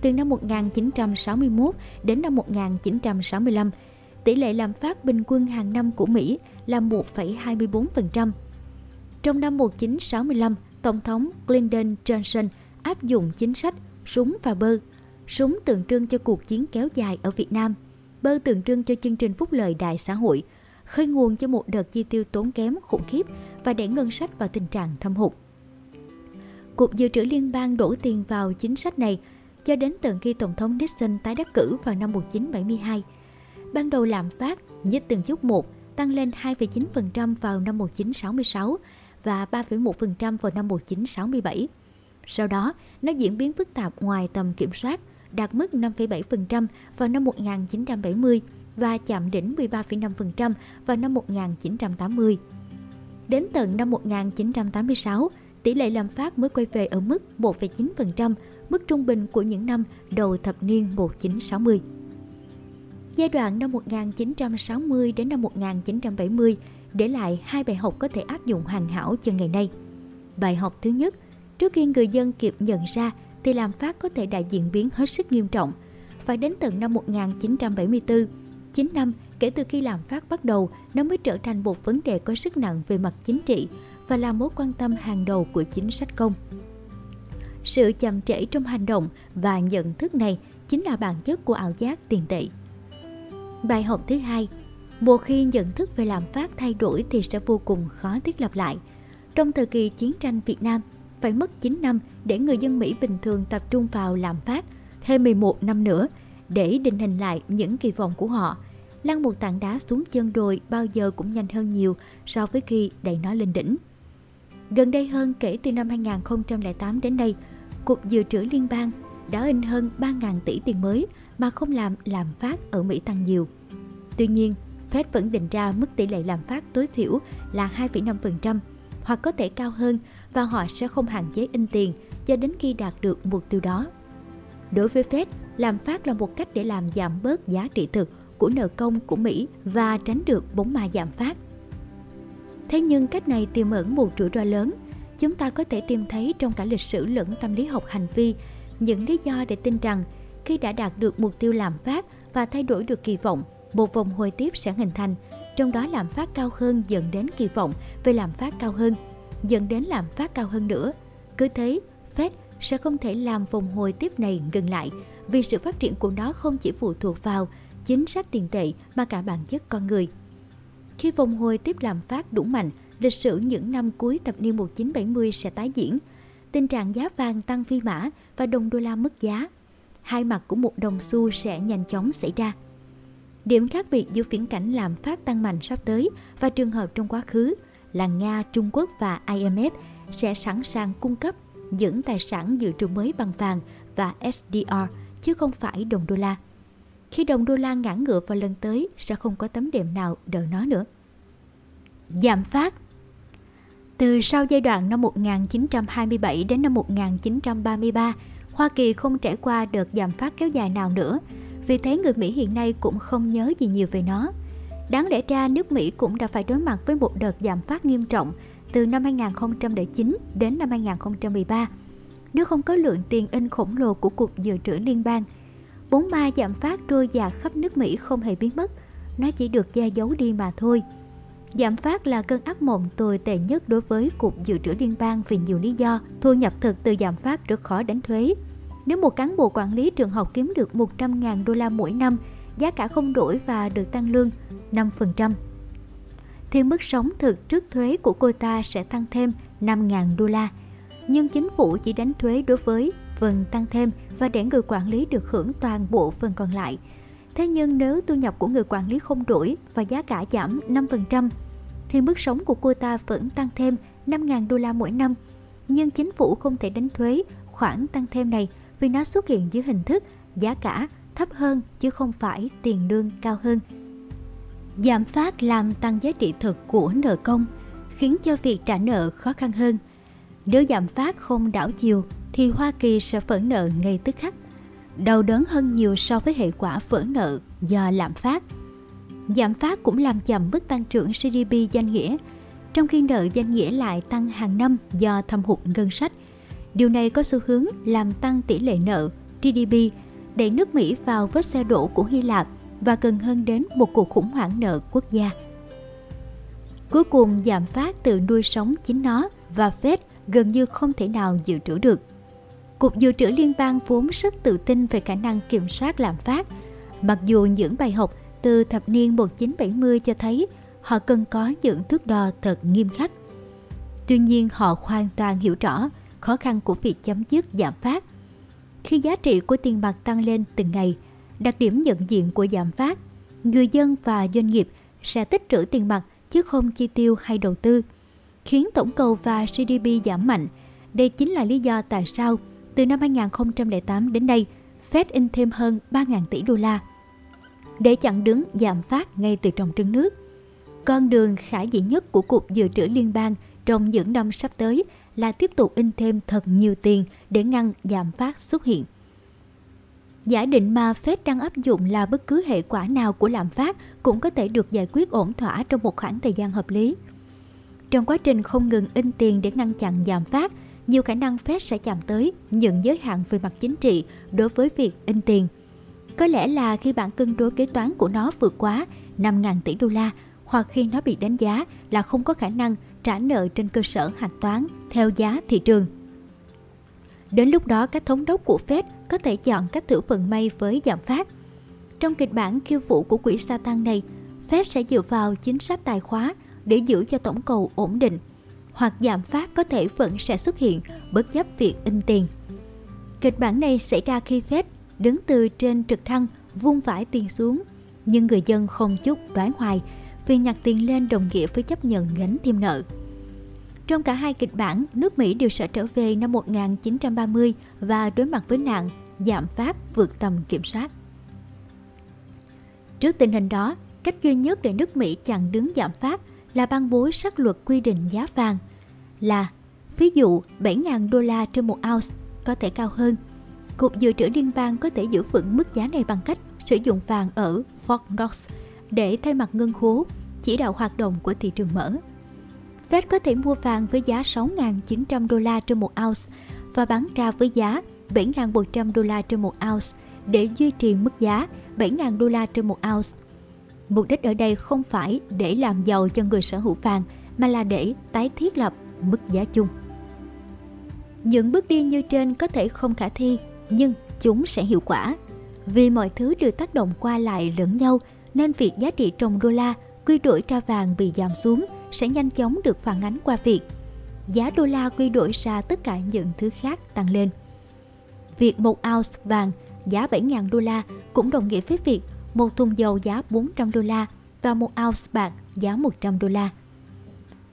Từ năm một nghìn chín trăm sáu mươi mốt đến năm một nghìn chín trăm sáu mươi lăm, tỷ lệ lạm phát bình quân hàng năm của Mỹ là một phẩy hai mươi bốn phần trăm. Trong năm một nghìn chín trăm sáu mươi lăm, Tổng thống Lyndon Johnson áp dụng chính sách súng và bơ. Súng tượng trưng cho cuộc chiến kéo dài ở Việt Nam, bơ tượng trưng cho chương trình phúc lợi đại xã hội, khơi nguồn cho một đợt chi tiêu tốn kém khủng khiếp và đẩy ngân sách vào tình trạng thâm hụt. Cục dự trữ liên bang đổ tiền vào chính sách này cho đến tận khi Tổng thống Nixon tái đắc cử vào năm một nghìn chín trăm bảy mươi hai. Ban đầu lạm phát nhích từng chút một, tăng lên hai phẩy chín phần trăm vào năm một nghìn chín trăm sáu mươi sáu và ba phẩy một phần trăm vào năm một nghìn chín trăm sáu mươi bảy. Sau đó, nó diễn biến phức tạp ngoài tầm kiểm soát, đạt mức năm phẩy bảy phần trăm vào năm một nghìn chín trăm bảy mươi và chạm đỉnh mười ba phẩy năm phần trăm vào năm một nghìn chín trăm tám mươi. Đến tận năm một nghìn chín trăm tám mươi sáu, tỷ lệ lạm phát mới quay về ở mức một phẩy chín phần trăm, mức trung bình của những năm đầu thập niên một nghìn chín trăm sáu mươi. Giai đoạn năm một nghìn chín trăm sáu mươi đến năm một nghìn chín trăm bảy mươi để lại hai bài học có thể áp dụng hoàn hảo cho ngày nay. Bài học thứ nhất, trước khi người dân kịp nhận ra thì lạm phát có thể đã diễn biến hết sức nghiêm trọng. phải đến tận năm một nghìn chín trăm bảy mươi tư. chín năm kể từ khi lạm phát bắt đầu, nó mới trở thành một vấn đề có sức nặng về mặt chính trị và là mối quan tâm hàng đầu của chính sách công. Sự chậm trễ trong hành động và nhận thức này chính là bản chất của ảo giác tiền tệ. Bài học thứ hai, một khi nhận thức về lạm phát thay đổi thì sẽ vô cùng khó thiết lập lại. Trong thời kỳ chiến tranh Việt Nam, phải mất chín năm để người dân Mỹ bình thường tập trung vào lạm phát, thêm mười một năm nữa để định hình lại những kỳ vọng của họ. Lăn một tảng đá xuống chân đồi bao giờ cũng nhanh hơn nhiều so với khi đẩy nó lên đỉnh. Gần đây hơn, kể từ năm hai nghìn không trăm lẻ tám đến nay, Cục Dự trữ Liên bang đã in hơn ba nghìn tỷ tiền mới mà không làm lạm phát ở Mỹ tăng nhiều. Tuy nhiên, Fed vẫn định ra mức tỷ lệ lạm phát tối thiểu là hai phẩy năm phần trăm hoặc có thể cao hơn, và họ sẽ không hạn chế in tiền cho đến khi đạt được mục tiêu đó. Đối với Fed, lạm phát là một cách để làm giảm bớt giá trị thực của nợ công của Mỹ và tránh được bóng ma lạm phát. Thế nhưng cách này tiềm ẩn một rủi ro lớn. Chúng ta có thể tìm thấy trong cả lịch sử lẫn tâm lý học hành vi những lý do để tin rằng khi đã đạt được mục tiêu lạm phát và thay đổi được kỳ vọng, một vòng hồi tiếp sẽ hình thành, trong đó lạm phát cao hơn dẫn đến kỳ vọng về lạm phát cao hơn, dẫn đến lạm phát cao hơn nữa. Cứ thế, Fed sẽ không thể làm vòng hồi tiếp này ngừng lại, vì sự phát triển của nó không chỉ phụ thuộc vào chính sách tiền tệ mà cả bản chất con người. Khi vòng hồi tiếp lạm phát đủ mạnh, lịch sử những năm cuối thập niên một nghìn chín trăm bảy mươi sẽ tái diễn. Tình trạng giá vàng tăng phi mã và đồng đô la mất giá, hai mặt của một đồng xu, sẽ nhanh chóng xảy ra. Điểm khác biệt giữa viễn cảnh lạm phát tăng mạnh sắp tới và trường hợp trong quá khứ là Nga, Trung Quốc và I M F sẽ sẵn sàng cung cấp những tài sản dự trữ mới bằng vàng và S D R, chứ không phải đồng đô la. Khi đồng đô la ngã ngựa vào lần tới, sẽ không có tấm đệm nào đỡ nó nữa. Giảm phát. Từ sau giai đoạn năm một nghìn chín trăm hai mươi bảy đến năm một nghìn chín trăm ba mươi ba, Hoa Kỳ không trải qua đợt giảm phát kéo dài nào nữa, vì thế người Mỹ hiện nay cũng không nhớ gì nhiều về nó. Đáng lẽ ra nước Mỹ cũng đã phải đối mặt với một đợt giảm phát nghiêm trọng từ năm hai nghìn không trăm lẻ chín đến năm hai nghìn không trăm mười ba, nếu không có lượng tiền in khổng lồ của Cục Dự trữ Liên bang. Bóng ma giảm phát trôi dạt khắp nước Mỹ không hề biến mất, nó chỉ được che giấu đi mà thôi. Giảm phát là cơn ác mộng tồi tệ nhất đối với Cục Dự trữ Liên bang vì nhiều lý do. Thu nhập thực từ giảm phát rất khó đánh thuế. Nếu một cán bộ quản lý trường học kiếm được một trăm nghìn đô la mỗi năm, giá cả không đổi và được tăng lương năm phần trăm, thì mức sống thực trước thuế của cô ta sẽ tăng thêm năm nghìn đô la. Nhưng chính phủ chỉ đánh thuế đối với phần tăng thêm và để người quản lý được hưởng toàn bộ phần còn lại. Thế nhưng nếu thu nhập của người quản lý không đổi và giá cả giảm năm phần trăm, thì mức sống của cô ta vẫn tăng thêm năm nghìn đô la mỗi năm. Nhưng chính phủ không thể đánh thuế khoản tăng thêm này vì nó xuất hiện dưới hình thức giá cả thấp hơn chứ không phải tiền lương cao hơn. Giảm phát làm tăng giá trị thực của nợ công, khiến cho việc trả nợ khó khăn hơn. Nếu giảm phát không đảo chiều thì Hoa Kỳ sẽ vỡ nợ ngay tức khắc, đau đớn hơn nhiều so với hệ quả vỡ nợ do lạm phát. Giảm phát cũng làm chậm mức tăng trưởng G D P danh nghĩa, trong khi nợ danh nghĩa lại tăng hàng năm do thâm hụt ngân sách. Điều này có xu hướng làm tăng tỷ lệ nợ G D P, đẩy nước Mỹ vào vết xe đổ của Hy Lạp và gần hơn đến một cuộc khủng hoảng nợ quốc gia. Cuối cùng, giảm phát tự nuôi sống chính nó và Fed gần như không thể nào dự trữ được. Cục Dự trữ Liên bang vốn rất tự tin về khả năng kiểm soát lạm phát, mặc dù những bài học từ thập niên một nghìn chín trăm bảy mươi cho thấy họ cần có những thước đo thật nghiêm khắc. Tuy nhiên, họ hoàn toàn hiểu rõ khó khăn của việc chấm dứt giảm phát. Khi giá trị của tiền mặt tăng lên từng ngày, đặc điểm nhận diện của giảm phát, người dân và doanh nghiệp sẽ tích trữ tiền mặt chứ không chi tiêu hay đầu tư, khiến tổng cầu và G D P giảm mạnh. Đây chính là lý do tại sao từ năm hai nghìn không trăm lẻ tám đến nay, Fed in thêm hơn ba nghìn tỷ đô la để chặn đứng giảm phát ngay từ trong trứng nước. Con đường khả dĩ nhất của Cục Dự trữ Liên bang trong những năm sắp tới là tiếp tục in thêm thật nhiều tiền để ngăn giảm phát xuất hiện. Giả định mà Fed đang áp dụng là bất cứ hệ quả nào của lạm phát cũng có thể được giải quyết ổn thỏa trong một khoảng thời gian hợp lý. Trong quá trình không ngừng in tiền để ngăn chặn giảm phát, nhiều khả năng Fed sẽ chạm tới những giới hạn về mặt chính trị đối với việc in tiền. Có lẽ là khi bản cân đối kế toán của nó vượt quá năm nghìn tỷ đô la hoặc khi nó bị đánh giá là không có khả năng trả nợ trên cơ sở hạch toán theo giá thị trường. Đến lúc đó, các thống đốc của Fed có thể chọn cách thử vận may với giảm phát. Trong kịch bản khiêu vũ của quỹ Satan này, Fed sẽ dựa vào chính sách tài khóa để giữ cho tổng cầu ổn định, hoặc giảm phát có thể vẫn sẽ xuất hiện bất chấp việc in tiền. Kịch bản này xảy ra khi Fed đứng từ trên trực thăng vung vãi tiền xuống, nhưng người dân không chút đoán hoài vì nhặt tiền lên đồng nghĩa với chấp nhận gánh thêm nợ. Trong cả hai kịch bản, nước Mỹ đều sẽ trở về năm một nghìn chín trăm ba mươi và đối mặt với nạn lạm phát vượt tầm kiểm soát. Trước tình hình đó, cách duy nhất để nước Mỹ chặn đứng lạm phát là ban bố sắc luật quy định giá vàng, là ví dụ bảy nghìn đô la trên một ounce, có thể cao hơn. Cục dự trữ liên bang có thể giữ vững mức giá này bằng cách sử dụng vàng ở Fort Knox để thay mặt ngân khố chỉ đạo hoạt động của thị trường mở. Fed có thể mua vàng với giá sáu nghìn chín trăm đô la trên một ounce và bán ra với giá bảy nghìn một trăm đô la trên một ounce để duy trì mức giá bảy nghìn đô la trên một ounce. Mục đích ở đây không phải để làm giàu cho người sở hữu vàng mà là để tái thiết lập mức giá chung. Những bước đi như trên có thể không khả thi nhưng chúng sẽ hiệu quả. Vì mọi thứ đều tác động qua lại lẫn nhau nên việc giá trị trồng đô la quy đổi ra vàng bị giảm xuống sẽ nhanh chóng được phản ánh qua việc giá đô la quy đổi ra tất cả những thứ khác tăng lên. Việc một ounce vàng giá bảy nghìn đô la cũng đồng nghĩa với việc một thùng dầu giá bốn trăm đô la và một ounce bạc giá một trăm đô la.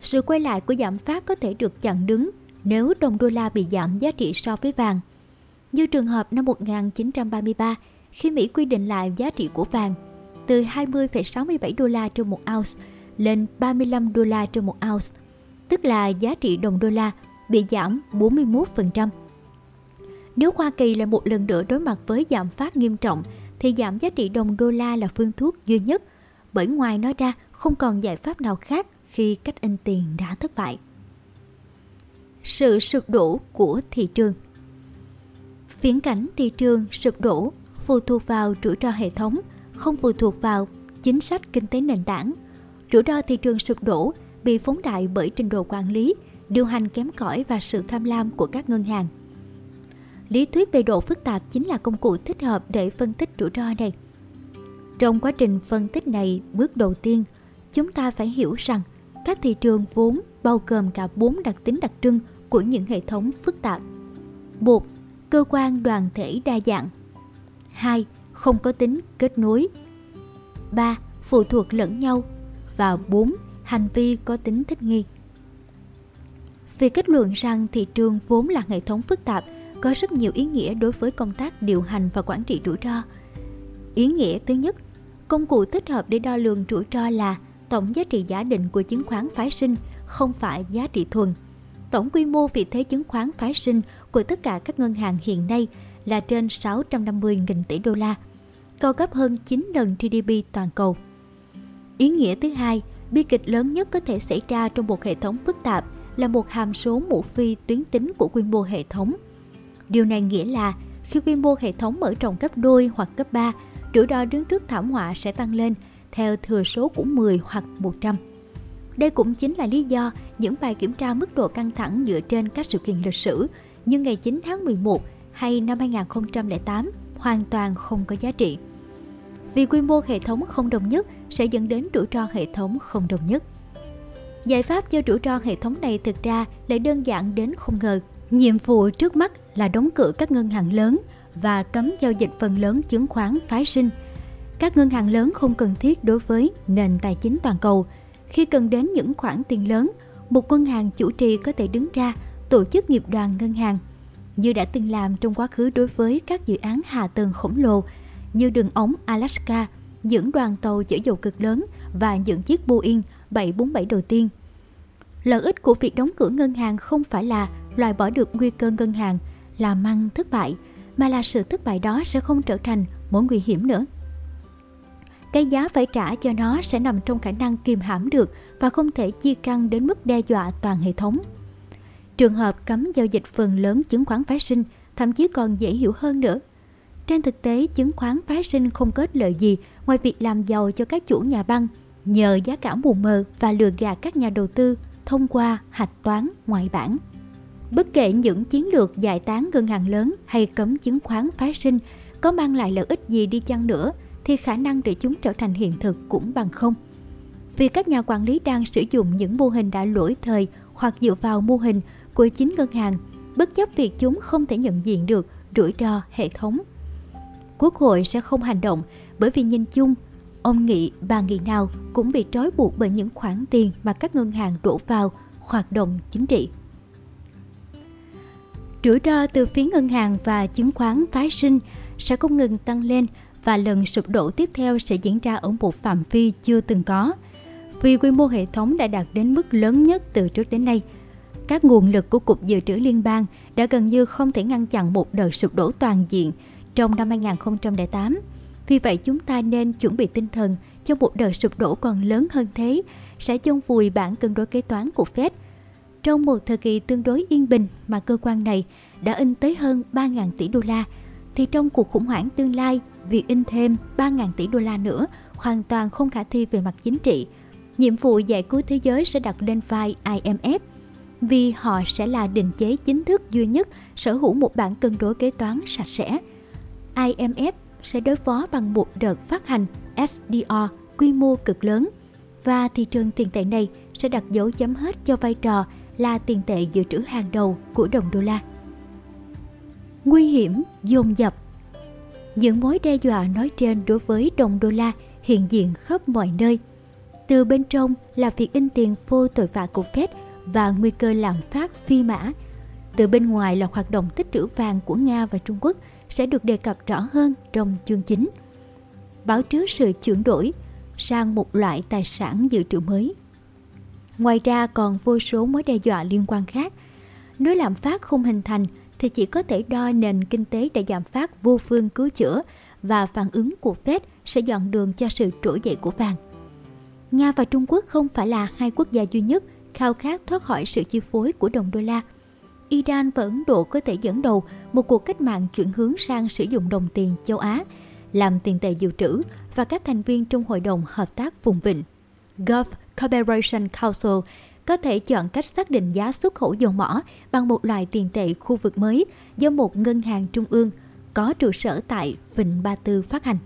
Sự quay lại của giảm phát có thể được chặn đứng nếu đồng đô la bị giảm giá trị so với vàng. Như trường hợp năm một nghìn chín trăm ba mươi ba, khi Mỹ quy định lại giá trị của vàng từ hai mươi phẩy sáu mươi bảy đô la trên một ounce lên ba mươi lăm đô la trên một ounce, tức là giá trị đồng đô la bị giảm bốn mươi mốt phần trăm. Nếu Hoa Kỳ lại một lần nữa đối mặt với lạm phát nghiêm trọng, thì giảm giá trị đồng đô la là phương thuốc duy nhất, bởi ngoài nó ra không còn giải pháp nào khác khi cách in tiền đã thất bại. Sự sụp đổ của thị trường. Viễn cảnh thị trường sụp đổ phụ thuộc vào rủi ro hệ thống, không phụ thuộc vào chính sách kinh tế nền tảng. Rủi ro thị trường sụp đổ bị phóng đại bởi trình độ quản lý, điều hành kém cỏi và sự tham lam của các ngân hàng. Lý thuyết về độ phức tạp chính là công cụ thích hợp để phân tích rủi ro này. Trong quá trình phân tích này, bước đầu tiên, chúng ta phải hiểu rằng các thị trường vốn bao gồm cả bốn đặc tính đặc trưng của những hệ thống phức tạp. một. Cơ quan đoàn thể đa dạng. Hai. Không có tính kết nối. Ba. Phụ thuộc lẫn nhau. Và bốn. Hành vi có tính thích nghi. Việc kết luận rằng thị trường vốn là hệ thống phức tạp có rất nhiều ý nghĩa đối với công tác điều hành và quản trị rủi ro. Ý nghĩa thứ nhất, công cụ thích hợp để đo lường rủi ro là tổng giá trị giả định của chứng khoán phái sinh, không phải giá trị thuần. Tổng quy mô vị thế chứng khoán phái sinh của tất cả các ngân hàng hiện nay là trên sáu trăm năm mươi nghìn tỷ đô la, cao gấp hơn chín lần giê đê pê toàn cầu. Ý nghĩa thứ hai, bi kịch lớn nhất có thể xảy ra trong một hệ thống phức tạp là một hàm số mũ phi tuyến tính của quy mô hệ thống. Điều này nghĩa là khi quy mô hệ thống mở rộng gấp đôi hoặc gấp ba, rủi ro đứng trước thảm họa sẽ tăng lên theo thừa số của mười hoặc một trăm. Đây cũng chính là lý do những bài kiểm tra mức độ căng thẳng dựa trên các sự kiện lịch sử như ngày chín tháng mười một hay năm hai nghìn không trăm lẻ tám hoàn toàn không có giá trị. Vì quy mô hệ thống không đồng nhất sẽ dẫn đến rủi ro hệ thống không đồng nhất. Giải pháp cho rủi ro hệ thống này thực ra lại đơn giản đến không ngờ. Nhiệm vụ trước mắt là đóng cửa các ngân hàng lớn và cấm giao dịch phần lớn chứng khoán phái sinh. Các ngân hàng lớn không cần thiết đối với nền tài chính toàn cầu. Khi cần đến những khoản tiền lớn, một ngân hàng chủ trì có thể đứng ra tổ chức nghiệp đoàn ngân hàng, như đã từng làm trong quá khứ đối với các dự án hạ tầng khổng lồ như đường ống Alaska, những đoàn tàu chở dầu cực lớn và những chiếc Boeing bảy bốn bảy đầu tiên. Lợi ích của việc đóng cửa ngân hàng không phải là loại bỏ được nguy cơ ngân hàng làm ăn thất bại, mà là sự thất bại đó sẽ không trở thành mối nguy hiểm nữa. Cái giá phải trả cho nó sẽ nằm trong khả năng kiềm hãm được và không thể chia căn đến mức đe dọa toàn hệ thống. Trường hợp cấm giao dịch phần lớn chứng khoán phái sinh thậm chí còn dễ hiểu hơn nữa. Trên thực tế, chứng khoán phái sinh không kết lợi gì ngoài việc làm giàu cho các chủ nhà băng nhờ giá cả mù mờ và lừa gạt các nhà đầu tư thông qua hạch toán ngoại bảng. Bất kể những chiến lược giải tán ngân hàng lớn hay cấm chứng khoán phái sinh có mang lại lợi ích gì đi chăng nữa, thì khả năng để chúng trở thành hiện thực cũng bằng không. Vì các nhà quản lý đang sử dụng những mô hình đã lỗi thời hoặc dựa vào mô hình của chính ngân hàng, bất chấp việc chúng không thể nhận diện được rủi ro hệ thống. Quốc hội sẽ không hành động bởi vì nhìn chung, ông nghị, bà nghị nào cũng bị trói buộc bởi những khoản tiền mà các ngân hàng đổ vào hoạt động chính trị. Rủi ro từ phía ngân hàng và chứng khoán phái sinh sẽ không ngừng tăng lên và lần sụp đổ tiếp theo sẽ diễn ra ở một phạm vi chưa từng có. Vì quy mô hệ thống đã đạt đến mức lớn nhất từ trước đến nay, các nguồn lực của Cục Dự trữ Liên bang đã gần như không thể ngăn chặn một đợt sụp đổ toàn diện trong năm hai nghìn không trăm lẻ tám. Vì vậy, chúng ta nên chuẩn bị tinh thần cho một đợt sụp đổ còn lớn hơn thế sẽ chôn vùi bảng cân đối kế toán của Fed. Trong một thời kỳ tương đối yên bình mà cơ quan này đã in tới hơn ba nghìn tỷ đô la, thì trong cuộc khủng hoảng tương lai, việc in thêm ba nghìn tỷ đô la nữa hoàn toàn không khả thi về mặt chính trị. Nhiệm vụ giải cứu thế giới sẽ đặt lên vai I M F, vì họ sẽ là định chế chính thức duy nhất sở hữu một bảng cân đối kế toán sạch sẽ. I M F sẽ đối phó bằng một đợt phát hành S D R quy mô cực lớn, và thị trường tiền tệ này sẽ đặt dấu chấm hết cho vai trò là tiền tệ dự trữ hàng đầu của đồng đô la. Nguy hiểm dồn dập. Những mối đe dọa nói trên đối với đồng đô la hiện diện khắp mọi nơi. Từ bên trong là việc in tiền phô tội vạ của Fed và nguy cơ lạm phát phi mã. Từ bên ngoài là hoạt động tích trữ vàng của Nga và Trung Quốc sẽ được đề cập rõ hơn trong chương chính. Báo trước sự chuyển đổi sang một loại tài sản dự trữ mới. Ngoài ra còn vô số mối đe dọa liên quan khác. Nếu lạm phát không hình thành thì chỉ có thể đo nền kinh tế đã giảm phát vô phương cứu chữa, và phản ứng của Fed sẽ dọn đường cho sự trỗi dậy của vàng. Nga và Trung Quốc không phải là hai quốc gia duy nhất khao khát thoát khỏi sự chi phối của đồng đô la. Iran và Ấn Độ có thể dẫn đầu một cuộc cách mạng chuyển hướng sang sử dụng đồng tiền châu Á, làm tiền tệ dự trữ và các thành viên trong Hội đồng Hợp tác Vùng Vịnh. Gulf Corporation Council có thể chọn cách xác định giá xuất khẩu dầu mỏ bằng một loại tiền tệ khu vực mới do một ngân hàng trung ương có trụ sở tại Vịnh Ba Tư phát hành.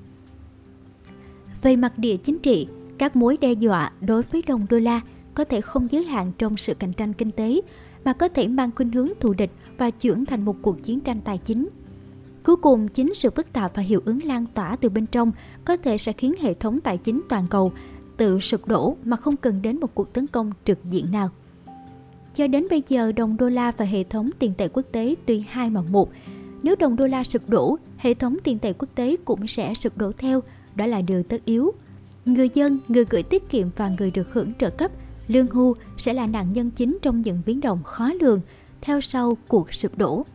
Về mặt địa chính trị, các mối đe dọa đối với đồng đô la có thể không giới hạn trong sự cạnh tranh kinh tế, mà có thể mang khuynh hướng thù địch và chuyển thành một cuộc chiến tranh tài chính. Cuối cùng, chính sự phức tạp và hiệu ứng lan tỏa từ bên trong có thể sẽ khiến hệ thống tài chính toàn cầu tự sụp đổ mà không cần đến một cuộc tấn công trực diện nào. Cho đến bây giờ, đồng đô la và hệ thống tiền tệ quốc tế tuy hai mà một. Nếu đồng đô la sụp đổ, hệ thống tiền tệ quốc tế cũng sẽ sụp đổ theo, đó là điều tất yếu. Người dân, người gửi tiết kiệm và người được hưởng trợ cấp, lương hưu sẽ là nạn nhân chính trong những biến động khó lường theo sau cuộc sụp đổ.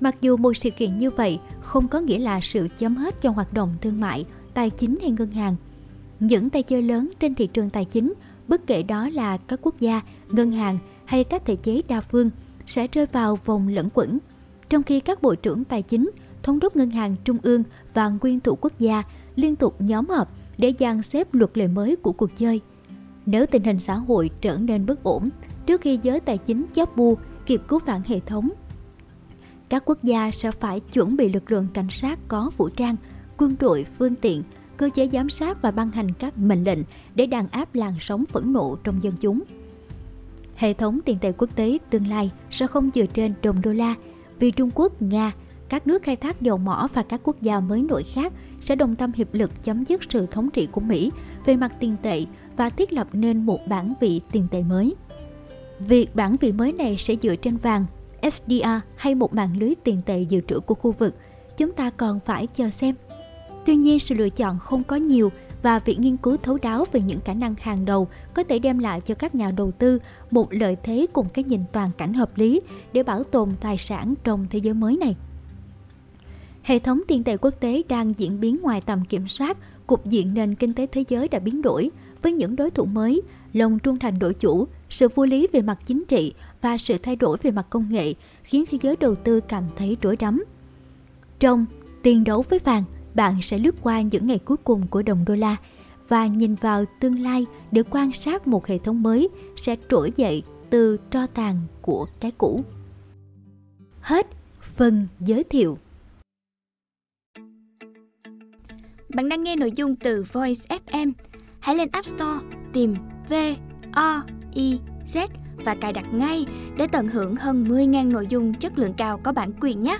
Mặc dù một sự kiện như vậy không có nghĩa là sự chấm hết cho hoạt động thương mại, tài chính hay ngân hàng. Những tay chơi lớn trên thị trường tài chính, bất kể đó là các quốc gia, ngân hàng hay các thể chế đa phương, sẽ rơi vào vòng lẩn quẩn. Trong khi các bộ trưởng tài chính, thống đốc ngân hàng trung ương và nguyên thủ quốc gia liên tục nhóm họp để dàn xếp luật lệ mới của cuộc chơi. Nếu tình hình xã hội trở nên bất ổn, trước khi giới tài chính chóp bu kịp cứu vãn hệ thống, các quốc gia sẽ phải chuẩn bị lực lượng cảnh sát có vũ trang, quân đội, phương tiện, cơ chế giám sát và ban hành các mệnh lệnh để đàn áp làn sóng phẫn nộ trong dân chúng. Hệ thống tiền tệ quốc tế tương lai sẽ không dựa trên đồng đô la, vì Trung Quốc, Nga, các nước khai thác dầu mỏ và các quốc gia mới nổi khác sẽ đồng tâm hiệp lực chấm dứt sự thống trị của Mỹ về mặt tiền tệ và thiết lập nên một bản vị tiền tệ mới. Việc bản vị mới này sẽ dựa trên vàng, S D R hay một mạng lưới tiền tệ dự trữ của khu vực, chúng ta còn phải chờ xem. Tuy nhiên, sự lựa chọn không có nhiều và việc nghiên cứu thấu đáo về những khả năng hàng đầu có thể đem lại cho các nhà đầu tư một lợi thế cùng cái nhìn toàn cảnh hợp lý để bảo tồn tài sản trong thế giới mới này. Hệ thống tiền tệ quốc tế đang diễn biến ngoài tầm kiểm soát, cục diện nền kinh tế thế giới đã biến đổi với những đối thủ mới, lòng trung thành đổi chủ, sự vô lý về mặt chính trị và sự thay đổi về mặt công nghệ khiến thế giới đầu tư cảm thấy rối rắm. Trong Tiền đấu với vàng, bạn sẽ lướt qua những ngày cuối cùng của đồng đô la và nhìn vào tương lai để quan sát một hệ thống mới sẽ trỗi dậy từ tro tàn của cái cũ. Hết phần giới thiệu. Bạn đang nghe nội dung từ Voice ép em. Hãy lên App Store tìm V O I Z và cài đặt ngay để tận hưởng hơn mười nghìn nội dung chất lượng cao có bản quyền nhé.